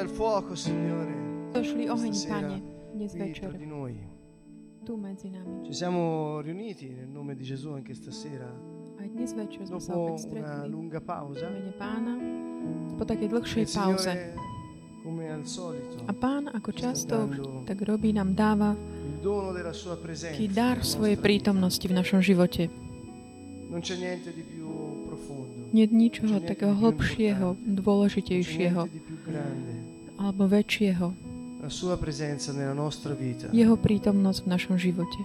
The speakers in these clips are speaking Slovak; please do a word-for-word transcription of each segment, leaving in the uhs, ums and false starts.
del fuoco, Signore. Došli oheň, Pane, dnes večer. Tu medzi nami. Ci siamo riuniti nel nome di Gesù anche stasera. A dnes večer sme sa opäť stretli. Lunga pausa. Mene Pána. Po takej dlhšej pauze. A Pán, ako často tak robí, nám dáva taký dar svojej prítomnosti v našom živote. Nie je ničoho takého hlbšieho, dôležitejšieho alebo väčšieho. Jeho prítomnosť v našom živote.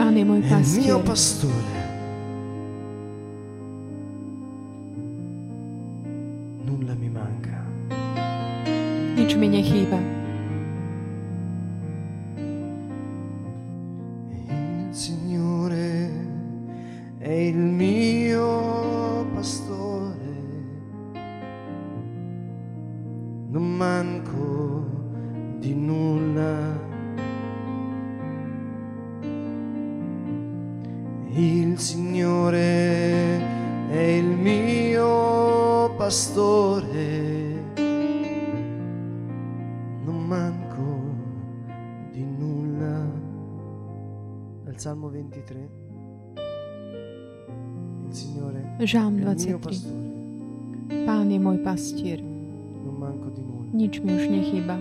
Pán je môj pastier. Nič mi nechýba. Žalm dvadsaťtri. Pán je môj pastier. Nič mi už nechýba.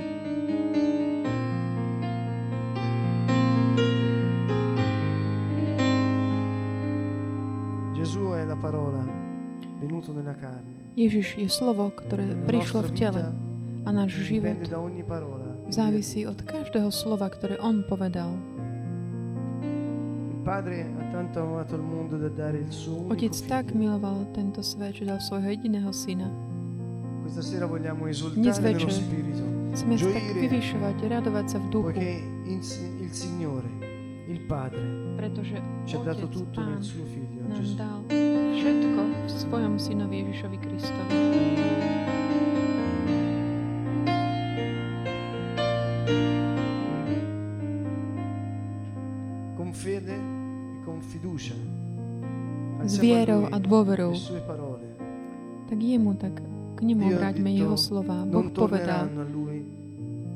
Ježiš je slovo, ktoré prišlo v tele, a náš život závisí od každého slova, ktoré on povedal. Otec tak miloval tento svet, že dal svojho jediného syna. Dnes večer sme sa tak vyvyšovať, radovať sa v duchu, pretože Otec Pán nám dal všetko v svojom synovi Ježišovi Kristovi. S vierou a dôverou. Tak jemu, tak k nemu vráťme jeho slova. Boh povedal,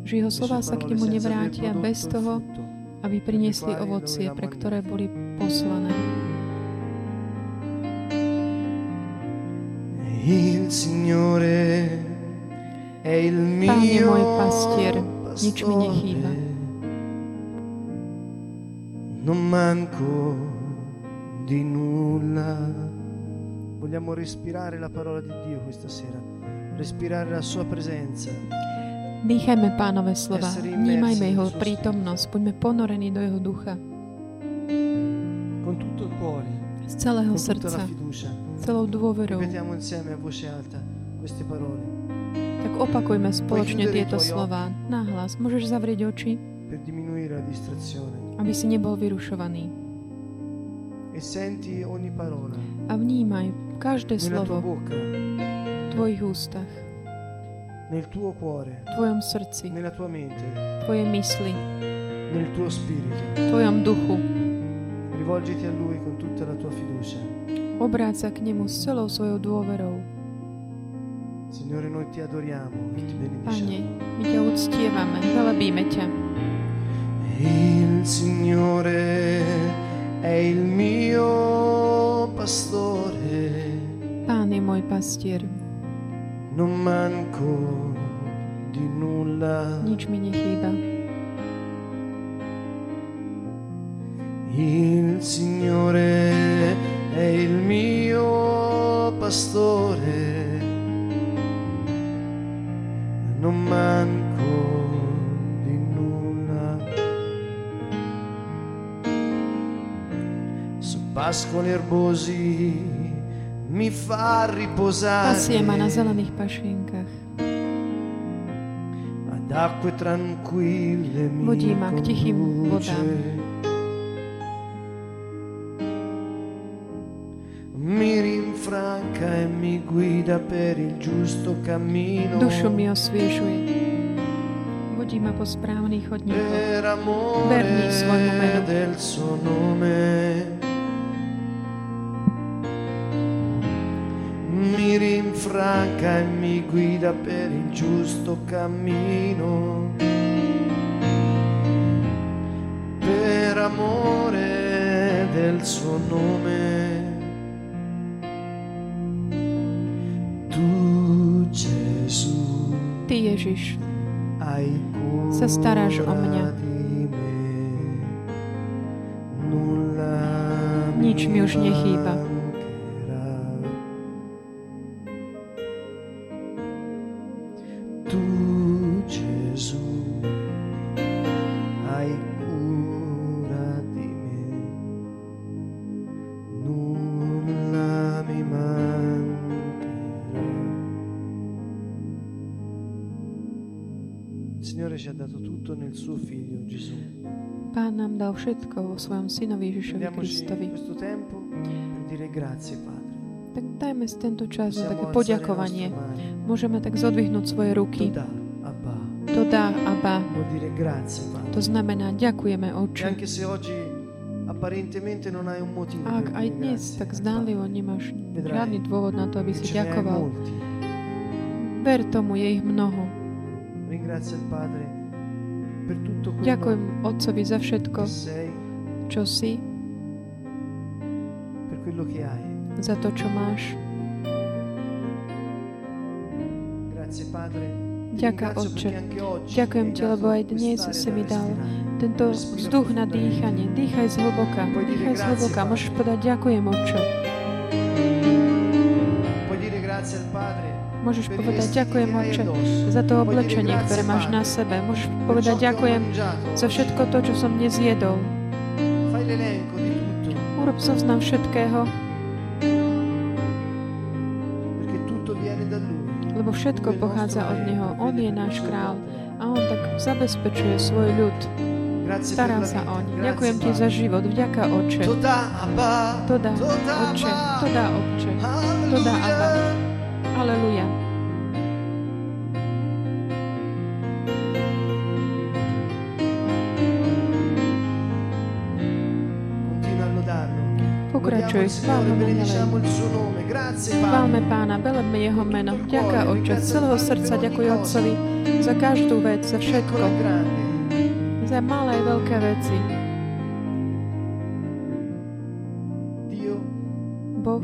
že jeho slova sa k nemu nevrátia bez toho, aby priniesli ovocie, pre ktoré boli poslané. Pán je môj pastier, nič mi nechýba. Non manco di nulla. Vogliamo respirare la parola di Dio questa sera, respirare la sua presenza. Dýchajme Pánove slova, vnímajme jeho prítomnosť, buďme ponorení do jeho ducha. Con tutto il cuore, z celého srdca, celou dôverou. Ripetiamo insieme a voce alta queste parole. Tak opakujme spoločne tieto slova nahlas. Môžeš zavrieť oči, per diminuire la distrazione. Aby si nebol vyrušovaný. A vnímaj každé slovo v tvojich ústach, v tvojom srdci, v tvojej mysli, v tvojom duchu. Obráť sa k nemu s celou svojou dôverou. Pane, my ťa uctievame, velebíme ťa. Il Signore è il mio pastore. Pane moj pastier. Non manco di nulla. Nič mi nechýba. Il Signore è il mio pastore. Non manco. Pascolier Boží mi fa riposare. Pasie ma na zelených pašienkach. Ad acque tranquille mi vodí ma k tichým vodám. Mi rinfranca e mi guida per il giusto cammino. Dušu mi osviežuje. Vodí ma po správnych chodníkoch. Verný svojmu menu. Del suo nome. Mi rinfranca e mi guida per il giusto cammino, per amore del suo nome. Tu, Gesù, Ty, Ježiš, sa staráš o mňa. Nič mi už nechýba. Pán nám dal všetko vo svojom synovi Ježišovi Kristovi. Tak dajme si tento čas na také poďakovanie. Môžeme tak zodvihnúť svoje ruky. To dá, Abba. To znamená, ďakujeme, Otče. A ak aj dnes, tak zdánlivo nemáš žiadny dôvod na to, aby si ďakoval. Ver tomu, je ich mnoho. Ďakujem Otcovi za všetko, čo si, za to, čo máš. Ďakujem, Otče. Ďakujem Ti, lebo aj dnes si mi dal tento vzduch na dýchanie. Dýchaj zhlboka, dýchaj zhlboka. Môžeš podať ďakujem, Otče. Môžeš povedať ďakujem, Otče, za to oblečenie, ktoré máš na sebe. Môžeš povedať ďakujem za všetko to, čo som dnes jedol. Urob zoznam všetkého, lebo všetko pochádza od Neho. On je náš kráľ a On tak zabezpečuje svoj ľud. Stará sa o ne. Ďakujem Ti za život. Vďaka, Otče. To dá, Otče. To dá, Otče. To dá, Abba. Halleluja. Pokračuj, chválme Pána, velebme Jeho meno. Ďaká, Otče, z celého srdca ďakuj Otcovi za každú vec, za všetko, za malé, veľké veci. Boh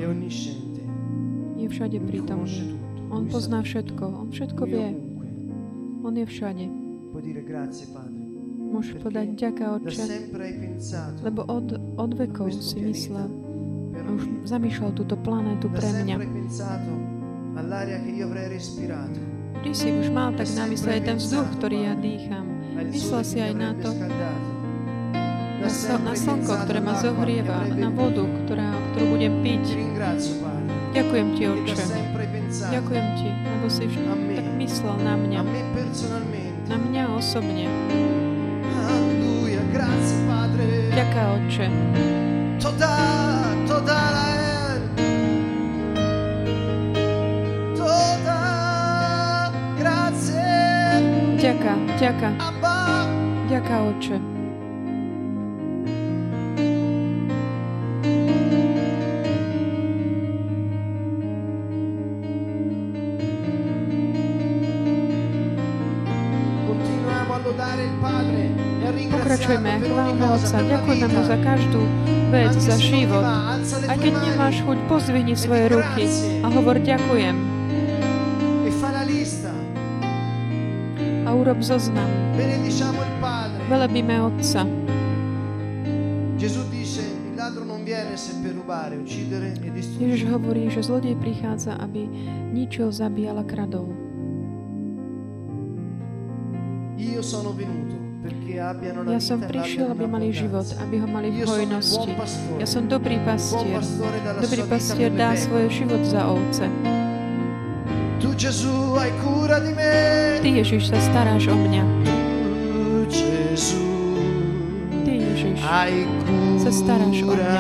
je všade prítomný. On pozná všetko. On všetko vie. On je všade. Môžeš podať ďaká, Otče, lebo od, od vekov si myslel, už zamýšľal túto planétu pre mňa. Ty si už mal tak na mysle aj ten vzduch, ktorý ja dýcham. Myslel si aj na to, na, sl- na slnko, ktoré ma zohrieva, na vodu, ktorá, ktorú budem piť. Ďakujem Ti, Otče. Ďakujem Ti, lebo si vždy tak myslel na mňa. Na mňa osobne. Ďaká, Otče. To dá, to dá, to dá, grazie. Ďaká, ďaká. Ďaká, Otče. Pokračujeme, chválme Otca, ďakujeme Mu za každú vec, za život. A keď nemáš chuť, pozdvihni svoje ruky a hovor ďakujem. A urob zoznam. Velebíme Otca. Ježiš hovorí, že zlodej prichádza, aby ničil, zabíjal a kradol. Ja som prišiel, aby mali život, aby ho mali v hojnosti. Ja som dobrý pastier. Dobrý pastier dá svoj život za ovce. Ty, Ježiš, sa staráš o mňa. Ty, Ježiš, sa staráš o mňa.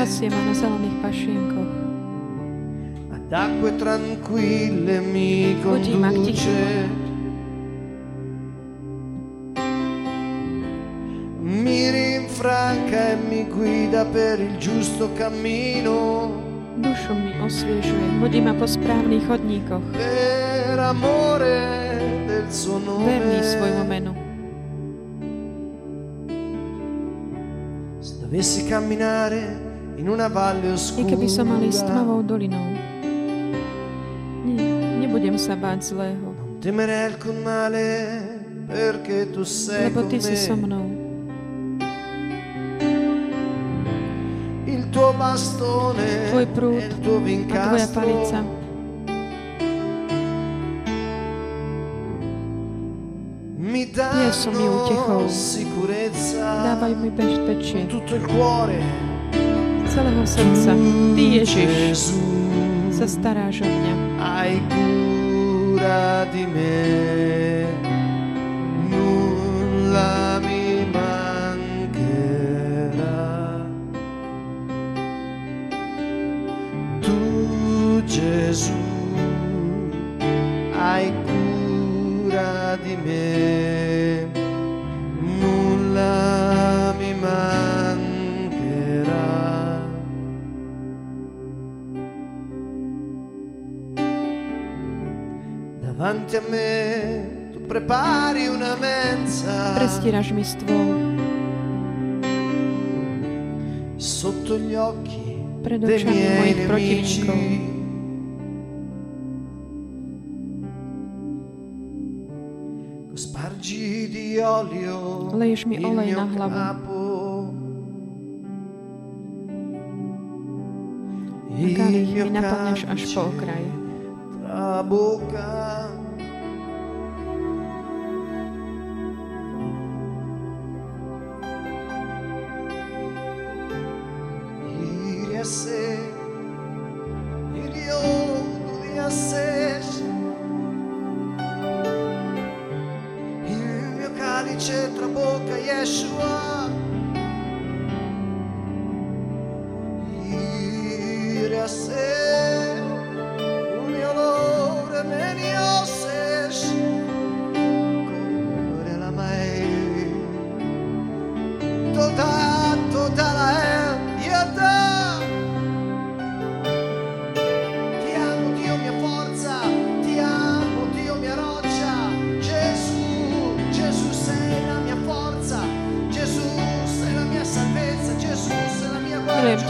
Pasie ma na zelených pašienkoch. Vodí ma k tichým. Dušu mi osviežuje, vodí ma po správnych chodníkoch. Verný svojmu menu. Dovessi camminare in una valle oscura. I keby som mal ísť tmavou dolinou. Nie, nebudem sa báť zlého. Temeré alcun male perché tu sei con me. Lebo ty si so mnou. Il tuo bastone, tvoj prúd, il tuo vincastro, a tvoja palica. Tiesom mi utechou, dávajú mi bezpečie celého srdca. Ty, Ježiš, sa staráš o mňa. Tu, Ježiš, aj cura di me. Davanti a me tu prepari una mensa. Prestieraš mi stôl. Sotto gli occhi pred očami mojich protivníkov. Spargi di olio. Leješ mi olej na hlavu. A kálich mi naplňaš až po okraj.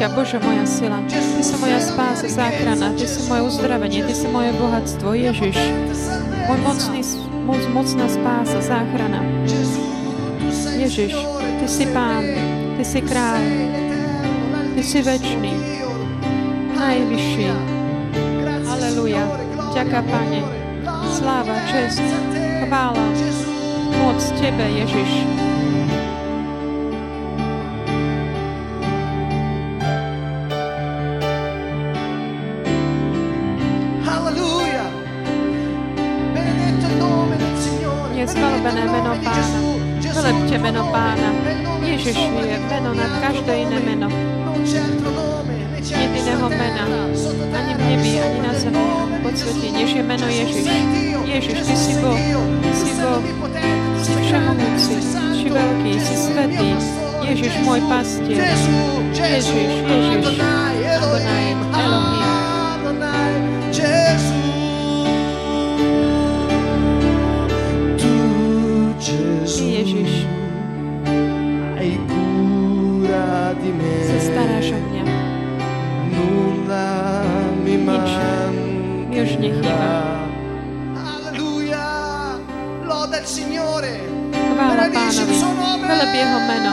Ťa, Bože, moja sila. Ty si moja spása, záchrana. Ty si moje uzdravenie. Ty si moje bohatstvo, Ježiš. Môj mocný, moc, mocná spása, záchrana. Ježiš, Ty si Pán. Ty si Kráľ. Ty si večný. Najvyšší. Aleluja. Ďaká, Pane. Sláva, čest, chvála. Moc Tebe, Ježiš. Meno. Nie iného mena. Ani v nebi, ani na zemi. podsvetí, než je meno Ježiš. Ježiš, Ty si Boh, Ty si Boh, si všemohúci, si veľký, si svätý. Ježiš, môj pastier. Ježiš, Ježiš, Adonai, Elohim. Ježiš, sa staráš o mňa. Nič mi už nechýba. Chvála Pánovi, veleb Jeho meno.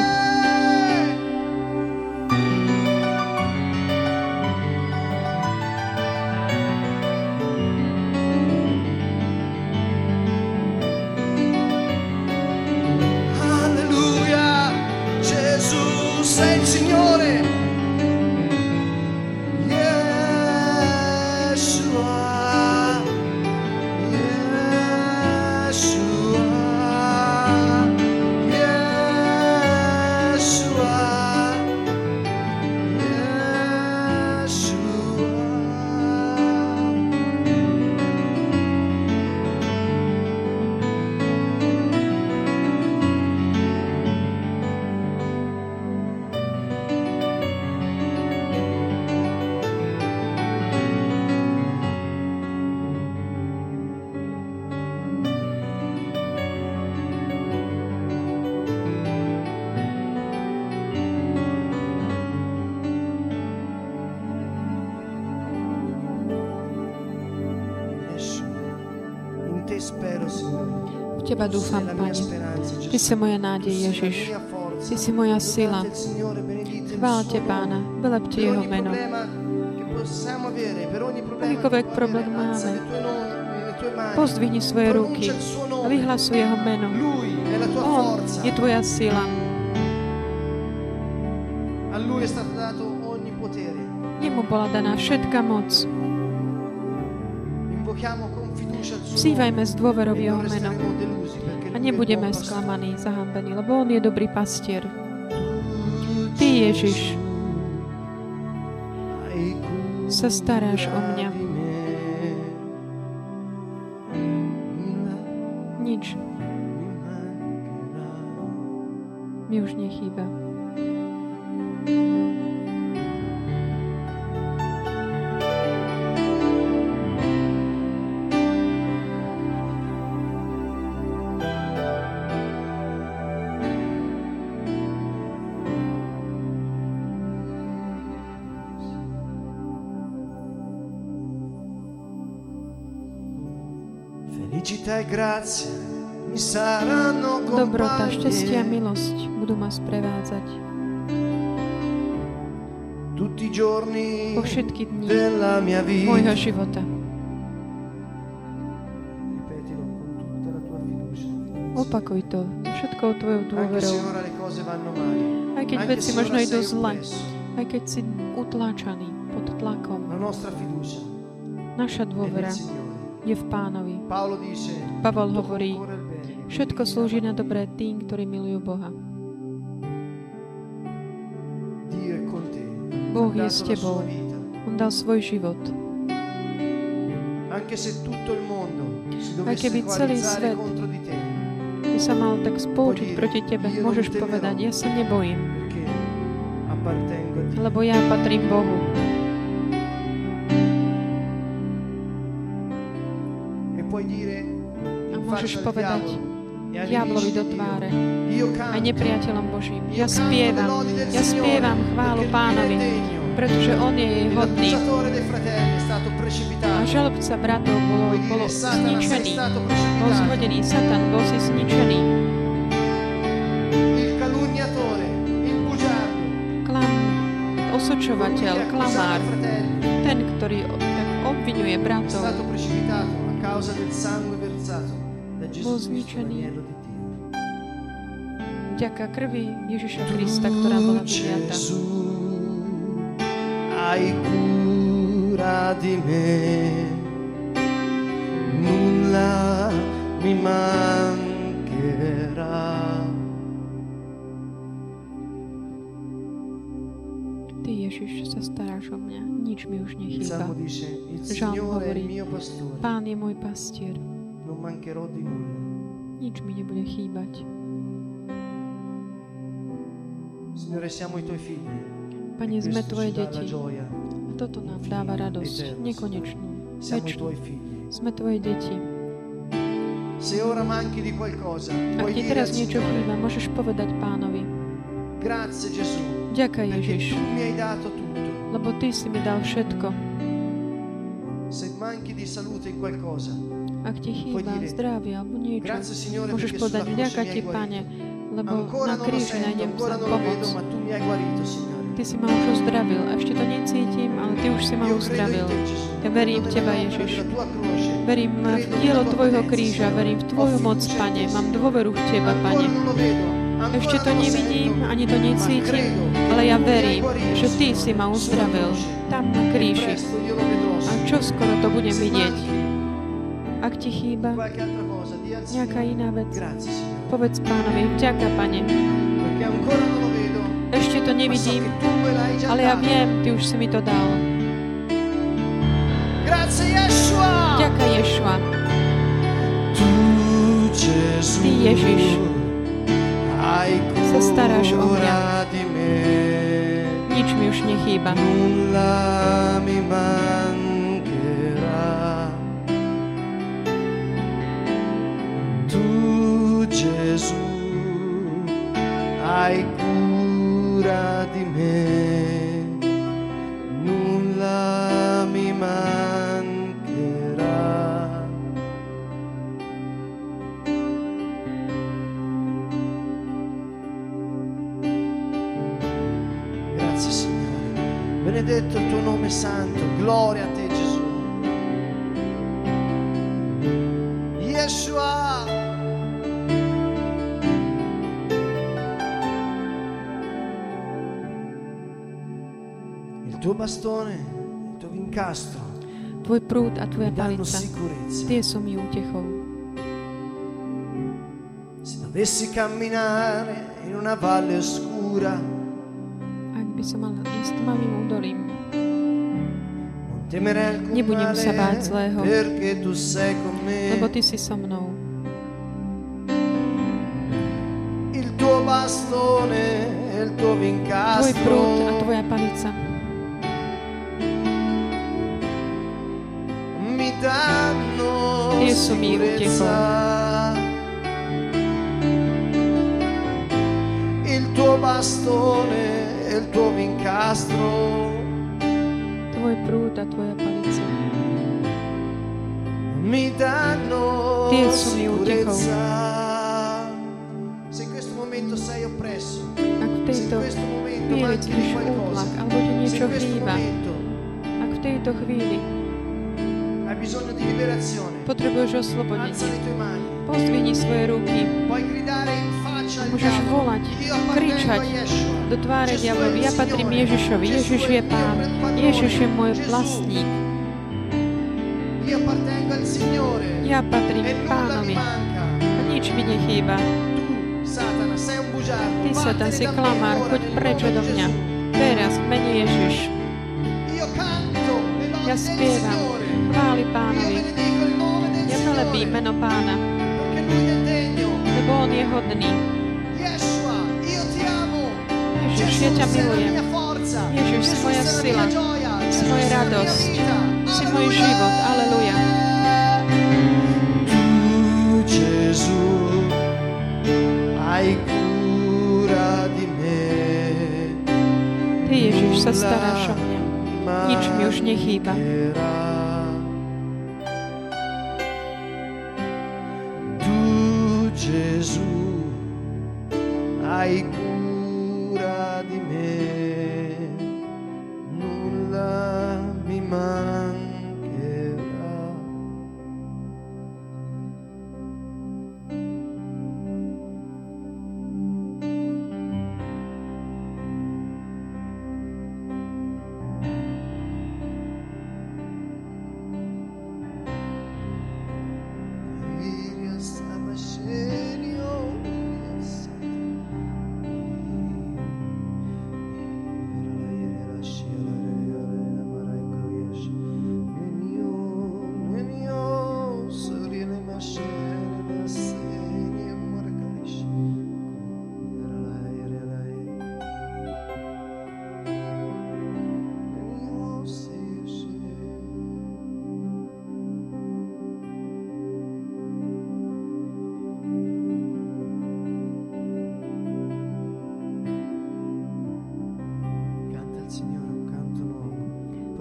Teba dúfam, Pane. Ty si moja nádej, Ježiš. Ty si moja sila. Chváľte Pána, velebte Jeho meno. Akýkoľvek problém máme, pozdvihni svoje ruky a vyhlasuj Jeho meno. On je tvoja sila. Jemu bola daná všetka moc. Vzývajme s dôverou Jeho meno a nebudeme sklamaní, zahambení, lebo On je dobrý pastier. Ty, Ježiš, sa staráš o mňa. Nič mi už nechýba. Dobrota, šťastie a milosť budú ma sprevádzať po všetky dni môjho života. Opakuj to všetkou tvojou dôverou. Aj keď veci možno idú zle, aj keď si utláčaný pod tlakom, naša dôvera je v Pánovi. Pavol hovorí, všetko slúži na dobré tým, ktorí milujú Boha. Boh je s tebou. On dal svoj život. Aj keby celý svet by sa mal tak spoučiť proti tebe, môžeš povedať, ja sa nebojím, lebo ja patrím Bohu. A môžeš povedať diablovi do tváre aj nepriateľom Božím. Ja spievam, ja spievam chválu Pánovi, pretože On je jej hodný. A žalobca bratov bol, bol zničený, bol zhodený, Satan bol si zničený. Klam, osočovateľ, klamár, ten, ktorý tak obvinuje bratov, causa del sangue versato da Gesù Cristo l'agnello di Dio. Vďaka krvi Ježiša Krista, ktorá bola preliata. Hai cura di me, nulla mi mancherà. Ty, Ježiš, sa staráš o mňa. Nič mi už nechýba. Žalm hovorí, Pán je môj pastier. Nič mi nebude chýbať. Pane, sme Tvoje deti. A toto nám dáva radosť nekonečnú, večnú. Sme Tvoje deti. Ak ti teraz niečo chýba, môžeš povedať Pánovi. Grazie Gesù. Ďakaj, Ježiš. Lebo ty si mi dal všetko. Se manchi di salute in qualcosa. Ak ti chýba zdravie alebo niečo, môžeš povedať vďaka ti, Pane, lebo na kríži nájdem sa pomoc. Ty si ma už uzdravil. Ešte to necítim, ale ty už si ma uzdravil. Ja verím v teba, Ježiš. Verím v dielo tvojho kríža, verím v tvoju moc, Pane. Mám dôveru v teba, Pane. Ešte to nevidím, ani to necítim, ale ja verím, že Ty si ma uzdravil tam na kríži. A čoskoro to budem vidieť. Ak ti chýba nejaká iná vec, povedz Pánovi, vďaka, Pane. Ešte to nevidím, ale ja viem, Ty už si mi to dal. Vďaka, Ješua. Ty, Ježiš, sa staráš o mňa. Nič mi už nechýba. Benedetto il tuo nome santo, gloria a te Gesù. Yeshua. Il tuo bastone, il tuo vincastro, tvoj prúd a tvoja palica, tie sú mi útechou. Se dovessi camminare in una valle oscura, by som mal ísť tmavým údolím. Nebudem sa báť zlého, lebo Ty si so mnou. Tvoj prúd a Tvoja palica sú mi útechou. Il tuo bastone e il tuo vincastro, tvoj prúd a tvoja palica mi danno sicurezza. Se in questo momento sei oppresso, se in questo momento manchi di qualcosa, se in questo momento hai bisogno di liberazione, alza le tue mani. Pozdvihni svoje ruky. Môžeš volať, kričať do tváre diablovi. Ja patrím Ježišovi. Ježiš je Pán. Ježiš je môj vlastník. Ja patrím Pánovi. A nič mi nechýba. Ty, Satan, si klamár. Poď preč odo mňa. Teraz mene Ježiš. Ja spievam. Chváli Pánovi. Ja velebím meno Pána. Lebo on je hodný. Ježiš, ja ťa milujem. Ježiš, si moja sila, si moja radosť, si môj život. Aleluja. Tu, Gesù, hai cura di me. Ty, Ježiš, sa staráš o mňa. Nič mi už nechýba. Gesù, hai cura di me, nulla mi mancherà.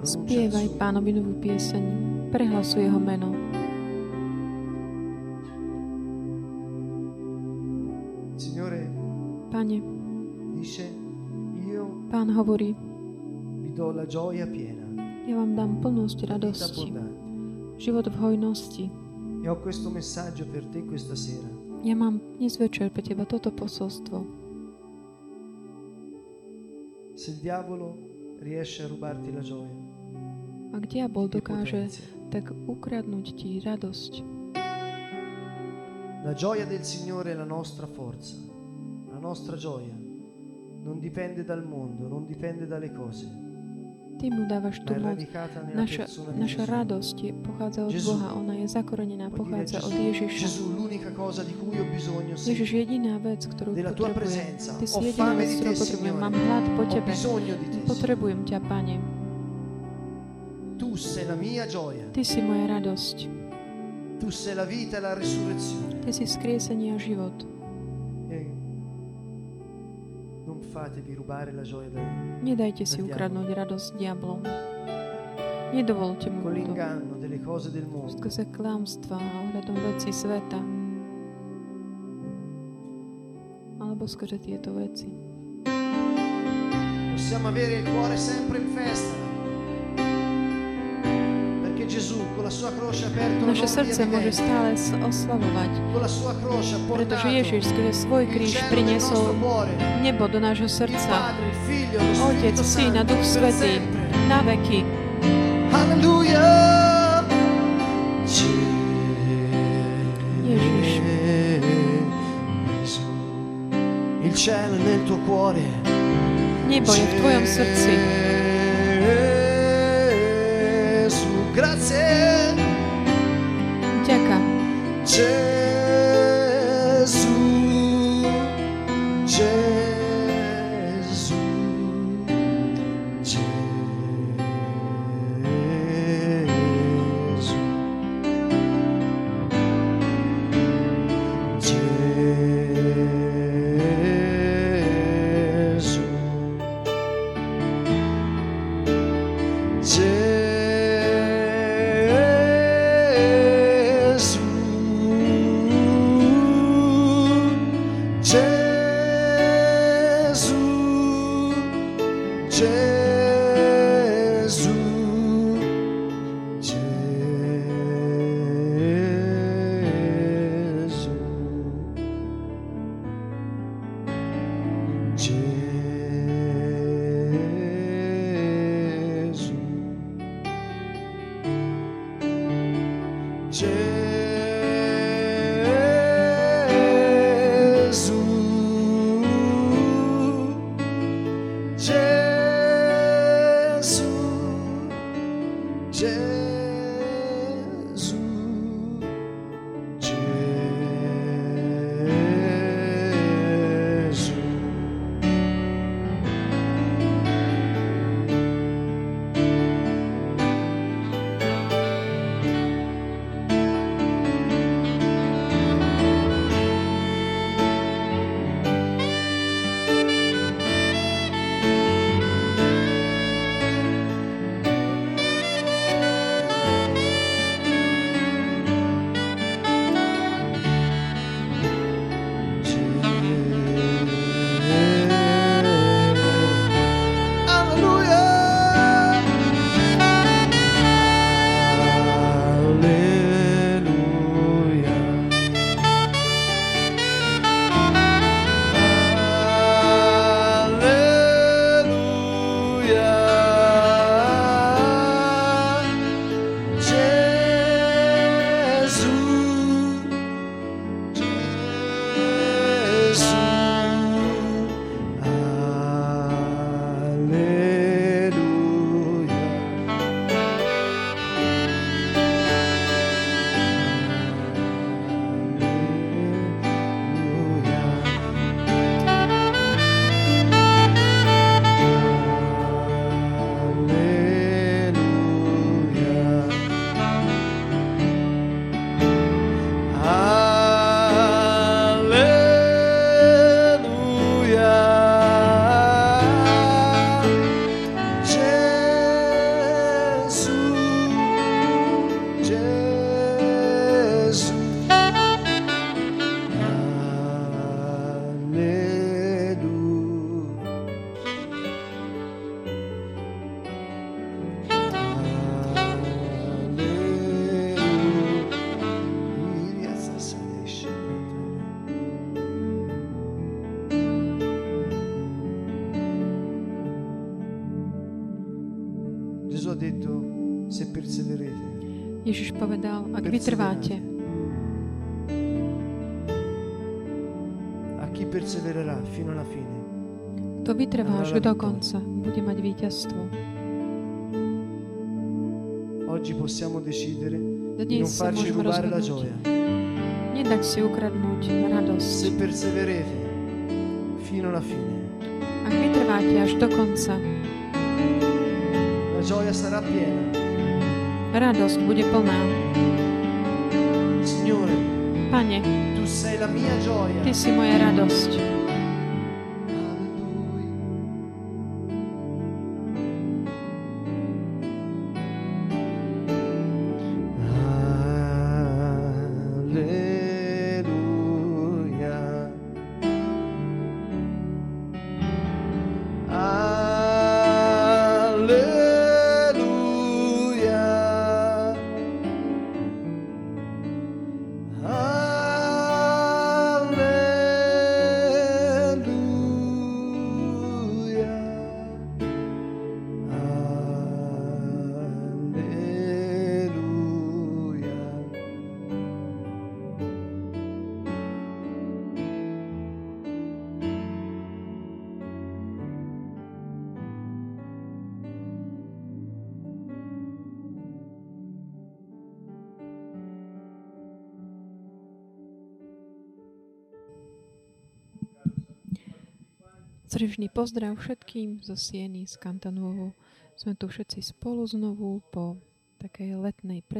Spievaj Pánovi novú pieseň, prehlasuj jeho meno. Pane, Pán hovorí, ja vám dám plnosť radosti, život v hojnosti. Ja mám dnes večer pre teba toto posolstvo. Se il diavolo riesce a rubarti la gioia. Ak diabol dokáže tak ukradnúť ti radosť. La gioia del Signore è la nostra forza. La nostra gioia non dipende dal mondo, non dipende dalle cose. Ty mu dávaš tú moc. Naša, naša radosť pochádza od Gesù. Boha, ona je zakorenená, pochádza od Ježiša. Ježiš, jediná vec, ktorú potrebujem. Ty si jediná vec, ktorú potrebujem. Mám hlad po Tebe. Potrebujem ťa, Pane. Ty si moja radosť. Ty si skriesenie a život. Nedajte si ukradnúť radosť diablom. Nedovolte mu to. Skrze klamstva a ohľadom vecí sveta. Alebo skrze tieto veci. Possiamo avere il cuore sempre in festa. Naše srdce môže stále oslavovať, pretože Ježiš skrze svoj kríž priniesol nebo do nášho srdca. Otec, Syn a Duch Svätý, na veky. Halleluja! Ježiš. Nebo je v tvojom srdci. Grazie. Ďakujem. Gesù, Gesù, Gesù. Gesù. Gesù. Gesù ha detto se perseverate. Ježiš povedal, ak vytrváte. A chi persevererà fino alla fine. Kto vytrvá až do konca, bude mať víťazstvo. Oggi possiamo decidere di non farci rubare la gioia. Nedať si ukradnúť radosť. Se perseverate fino alla fine. Ak vytrváte až do konca, la gioia sarà piena. Radosť bude plná. Signore, Pane, tu sei la mia gioia. Ty si moja radosť. Srdečný pozdrav všetkým zo Sieny, z Kantanuovu. Sme tu všetci spolu znovu po takej letnej pre